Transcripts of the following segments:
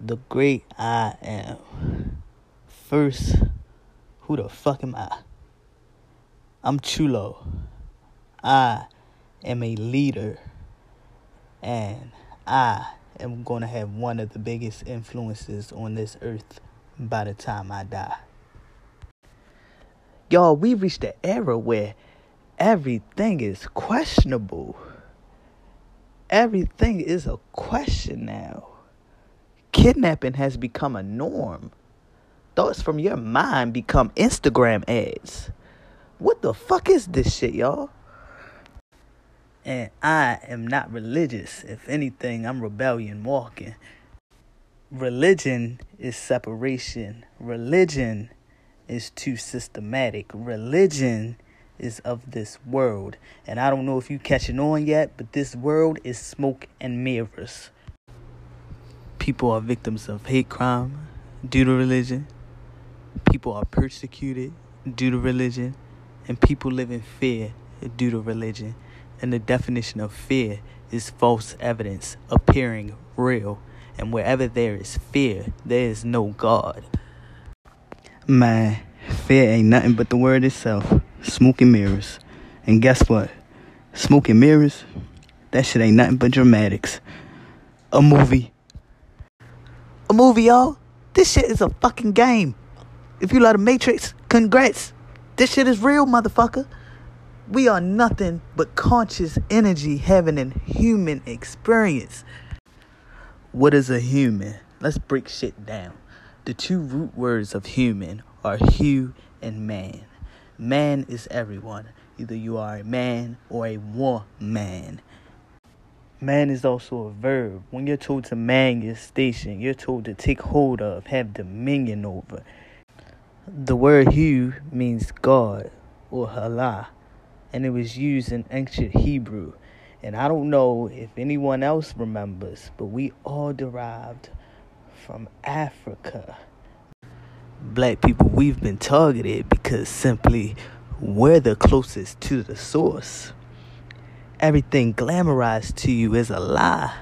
the great I am. First, who the fuck am I? I'm Chulo. I am a leader, and I am going to have one of the biggest influences on this earth by the time I die. Y'all, we reached the era where everything is questionable. Everything is a question now. Kidnapping has become a norm. Thoughts from your mind become Instagram ads. What the fuck is this shit, y'all? And I am not religious. If anything, I'm rebellion walking. Religion is separation. Religion is too systematic. Religion is of this world. And I don't know if you catching on yet, but this world is smoke and mirrors. People are victims of hate crime due to religion. People are persecuted due to religion. And people live in fear due to religion. And the definition of fear is false evidence appearing real. And wherever there is fear, there is no God. Man, fear ain't nothing but the word itself. Smoke and mirrors. And guess what? Smoke and mirrors, that shit ain't nothing but dramatics. A movie. A movie, y'all. This shit is a fucking game. If you love The Matrix, congrats. This shit is real, motherfucker. We are nothing but conscious energy having a human experience. What is a human? Let's break shit down. The two root words of human are hue and man. Man is everyone. Either you are a man or a woman. Man is also a verb. When you're told to man your station, you're told to take hold of, have dominion over. The word hue means God or Allah, and it was used in ancient Hebrew. And I don't know if anyone else remembers, but we all derived from Africa. Black people, we've been targeted because simply we're the closest to the source. Everything glamorized to you is a lie.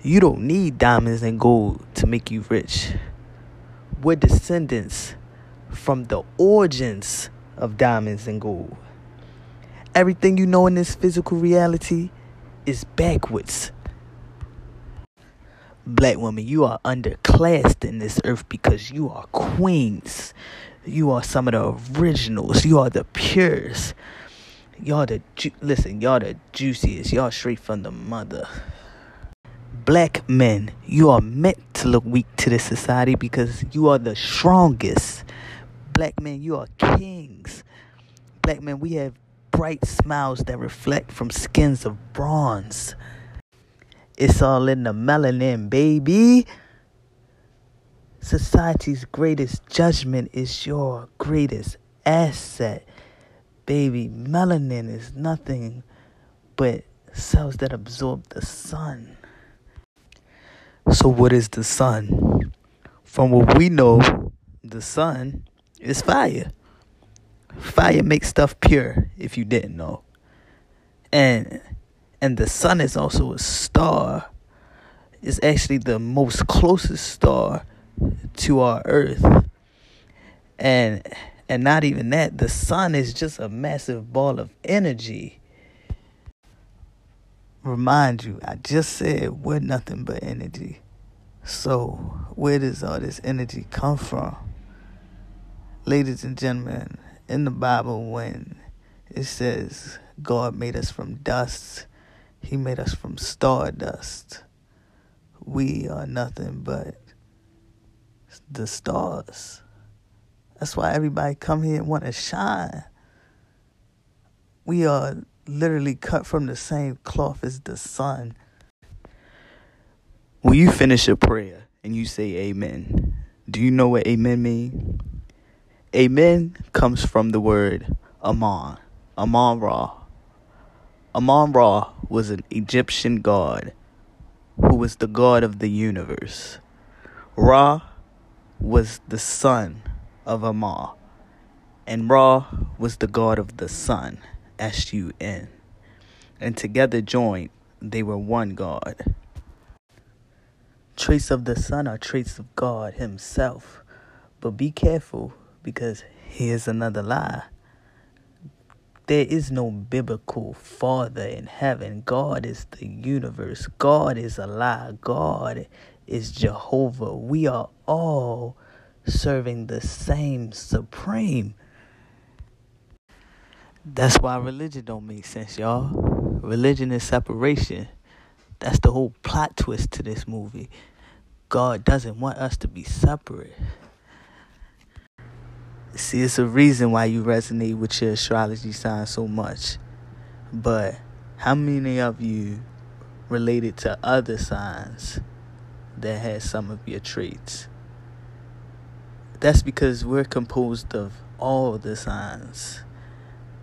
You don't need diamonds and gold to make you rich. We're descendants from the origins of diamonds and gold. Everything you know in this physical reality is backwards. Black woman, you are underclassed in this earth because you are queens. You are some of the originals. You are the purest. Y'all the juiciest. Y'all straight from the mother. Black men, you are meant to look weak to this society because you are the strongest. Black men, you are kings. Black men, we have bright smiles that reflect from skins of bronze. It's all in the melanin, baby. Society's greatest judgment is your greatest asset, baby. Melanin is nothing but cells that absorb the sun. So what is the sun? From what we know, the sun is fire. Fire makes stuff pure, if you didn't know. And the sun is also a star. It's actually the most closest star to our earth. And not even that, the sun is just a massive ball of energy. Remind you, I just said we're nothing but energy. So where does all this energy come from? Ladies and gentlemen, in the Bible when it says God made us from dust, He made us from stardust. We are nothing but the stars. That's why everybody come here and want to shine. We are literally cut from the same cloth as the sun. When you finish a prayer and you say amen, do you know what amen means? Amen comes from the word Amun. Amun-Ra. Amun-Ra was an Egyptian god who was the god of the universe. Ra was the son of Amun, and Ra was the god of the sun, S-U-N. And together joined, they were one god. Traits of the Son are traits of God himself. But be careful, because here's another lie. There is no biblical father in heaven. God is the universe. God is Allah. God is Jehovah. We are all serving the same supreme. That's why religion don't make sense, y'all. Religion is separation. That's the whole plot twist to this movie. God doesn't want us to be separate. See, it's a reason why you resonate with your astrology sign so much. But how many of you related to other signs that had some of your traits? That's because we're composed of all the signs.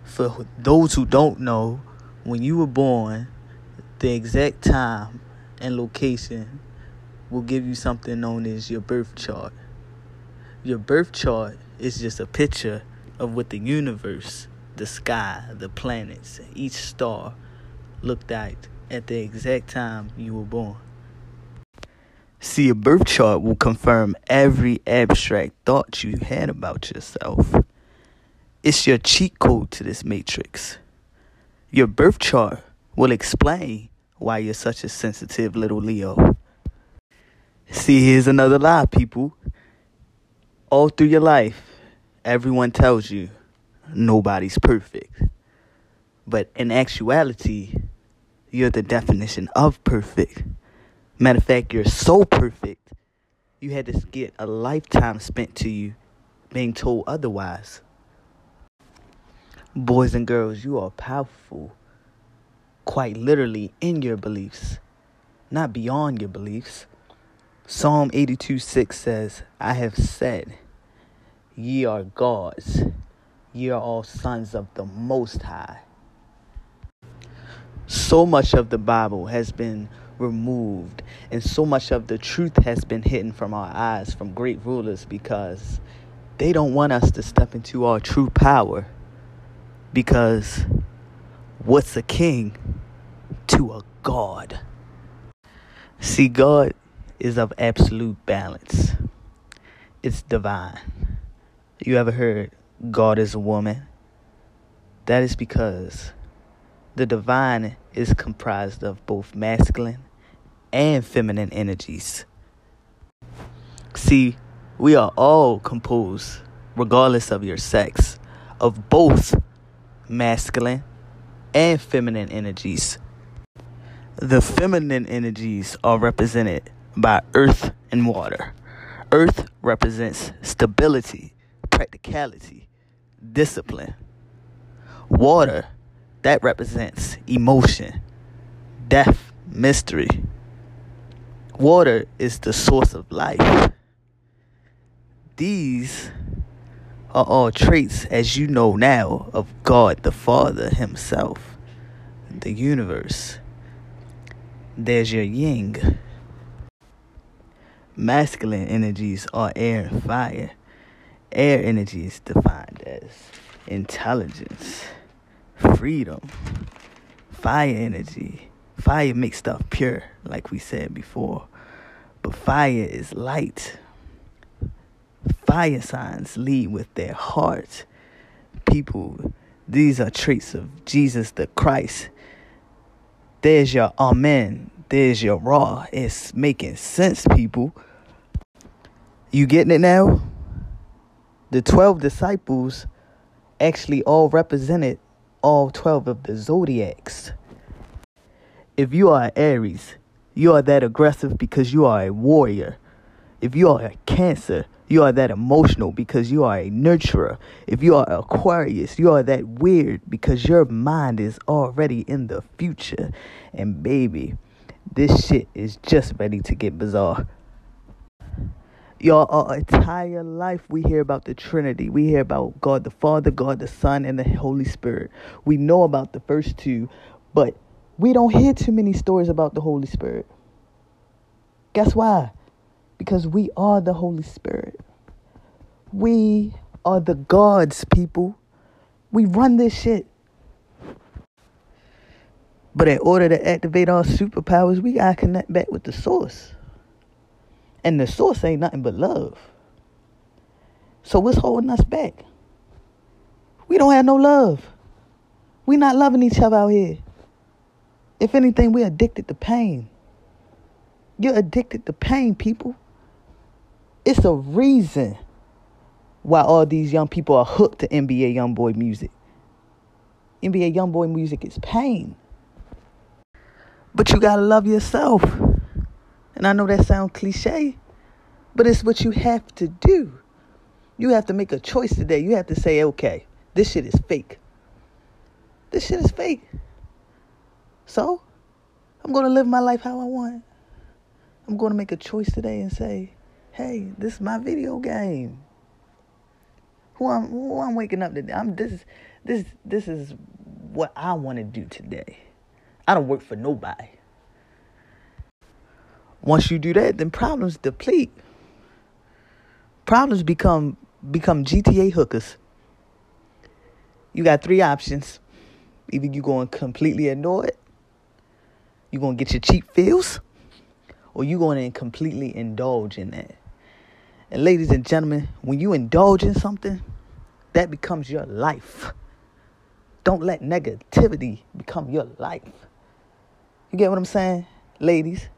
For those who don't know, when you were born, the exact time and location will give you something known as your birth chart. Your birth chart is just a picture of what the universe, the sky, the planets, each star looked like at the exact time you were born. See, a birth chart will confirm every abstract thought you had about yourself. It's your cheat code to this matrix. Your birth chart will explain why you're such a sensitive little Leo. See, here's another lie, people. All through your life, everyone tells you nobody's perfect. But in actuality, you're the definition of perfect. Matter of fact, you're so perfect, you had to get a lifetime spent to you being told otherwise. Boys and girls, you are powerful, quite literally in your beliefs, not beyond your beliefs. Psalm 82:6 says, I have said, ye are gods, ye are all sons of the Most High. So much of the Bible has been removed, and so much of the truth has been hidden from our eyes from great rulers, because they don't want us to step into our true power. Because what's a king to a god? See, God is of absolute balance. It's divine. You ever heard God is a woman? That is because the divine is comprised of both masculine and feminine energies. See, we are all composed, regardless of your sex, of both masculine and feminine energies. The feminine energies are represented by earth and water. Earth represents stability, practicality, discipline. Water, that represents emotion, death, mystery. Water is the source of life. These are all traits, as you know now, of God the Father himself, the universe. There's your yin. Masculine energies are air and fire. Air energy is defined as intelligence, freedom, fire energy. Fire makes stuff pure, like we said before. But fire is light. Fire signs lead with their heart. People, these are traits of Jesus the Christ. There's your Amen. There's your Ra. It's making sense, people. You getting it now? The 12 disciples actually all represented all 12 of the zodiacs. If you are Aries, you are that aggressive because you are a warrior. If you are a Cancer, you are that emotional because you are a nurturer. If you are Aquarius, you are that weird because your mind is already in the future. And baby, this shit is just ready to get bizarre. Y'all, our entire life we hear about the Trinity. We hear about God the Father, God the Son, and the Holy Spirit. We know about the first two, but we don't hear too many stories about the Holy Spirit. Guess why? Because we are the Holy Spirit. We are the gods, people. We run this shit. But in order to activate our superpowers, we gotta connect back with the source. And the source ain't nothing but love. So what's holding us back? We don't have no love. We not loving each other out here. If anything, we're addicted to pain. You're addicted to pain, people. It's a reason why all these young people are hooked to NBA YoungBoy music. NBA YoungBoy music is pain. But you gotta love yourself. And I know that sounds cliche, but it's what you have to do. You have to make a choice today. You have to say, okay, this shit is fake. This shit is fake. So, I'm going to live my life how I want. I'm going to make a choice today and say, hey, this is my video game. Who I'm waking up today. This is what I want to do today. I don't work for nobody. Once you do that, then problems deplete. Problems become GTA hookers. You got three options. Either you're going to completely ignore it, you're going to get your cheap feels, or you're going to completely indulge in that. And ladies and gentlemen, when you indulge in something, that becomes your life. Don't let negativity become your life. You get what I'm saying? Ladies,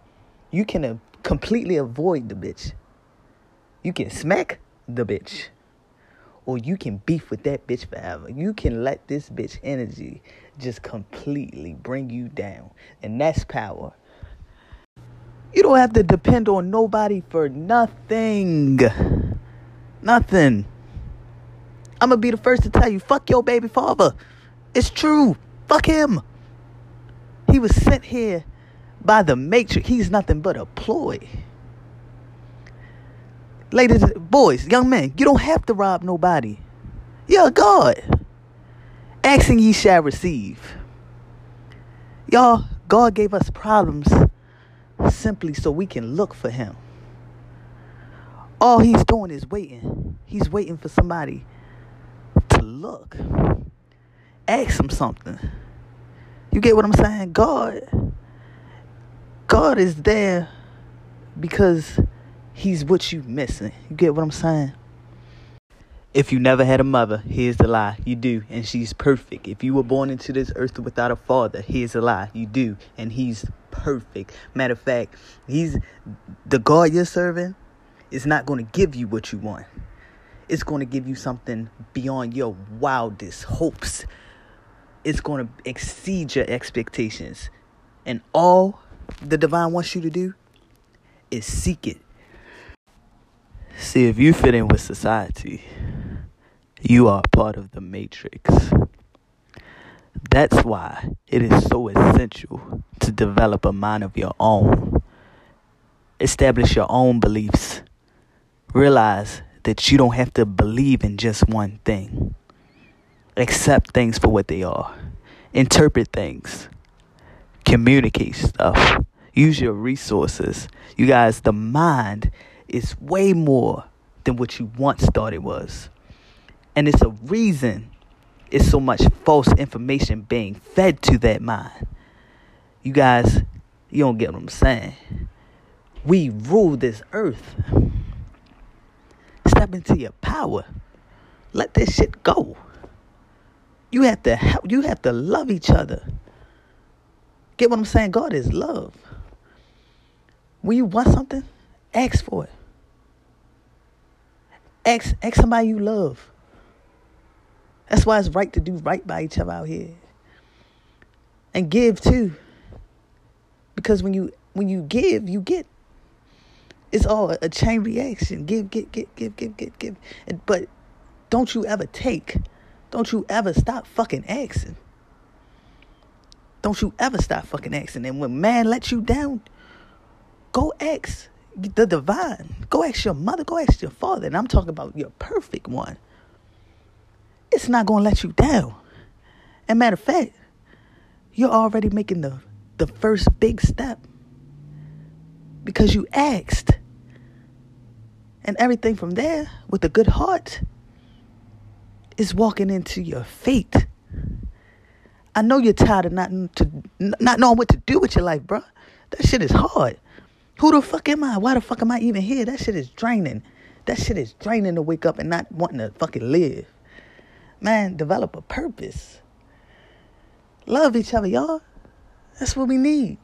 you can completely avoid the bitch. You can smack the bitch. Or you can beef with that bitch forever. You can let this bitch energy just completely bring you down. And that's power. You don't have to depend on nobody for nothing. Nothing. I'm going to be the first to tell you, fuck your baby father. It's true. Fuck him. He was sent here by the Matrix. He's nothing but a ploy. Ladies, boys, young men, you don't have to rob nobody. You're a God. Asking ye shall receive. Y'all, God gave us problems simply so we can look for him. All he's doing is waiting. He's waiting for somebody to look. Ask him something. You get what I'm saying? God is there because he's what you missing. You get what I'm saying? If you never had a mother, here's the lie. You do, and she's perfect. If you were born into this earth without a father, here's the lie. You do, and he's perfect. Matter of fact, he's the God you're serving is not going to give you what you want. It's going to give you something beyond your wildest hopes. It's going to exceed your expectations. And all the divine wants you to do is seek it. See, if you fit in with society, you are part of the Matrix. That's why it is so essential to develop a mind of your own. Establish your own beliefs. Realize that you don't have to believe in just one thing. Accept things for what they are. Interpret things. Communicate stuff. Use your resources. You guys, the mind is way more than what you once thought it was. And it's a reason it's so much false information being fed to that mind. You guys, you don't get what I'm saying. We rule this earth. Step into your power. Let this shit go. You have to help. You have to love each other. Get what I'm saying? God is love. When you want something, ask for it. Ask somebody you love. That's why it's right to do right by each other out here. And give too. Because when you give, you get. It's all a chain reaction. Give. But don't you ever take. Don't you ever stop fucking asking. Don't you ever stop fucking asking. And when man lets you down, go ask the divine. Go ask your mother. Go ask your father. And I'm talking about your perfect one. It's not going to let you down. And matter of fact, you're already making the first big step. Because you asked. And everything from there, with a good heart, is walking into your fate. I know you're tired of not knowing what to do with your life, bro. That shit is hard. Who the fuck am I? Why the fuck am I even here? That shit is draining. That shit is draining to wake up and not wanting to fucking live. Man, develop a purpose. Love each other, y'all. That's what we need.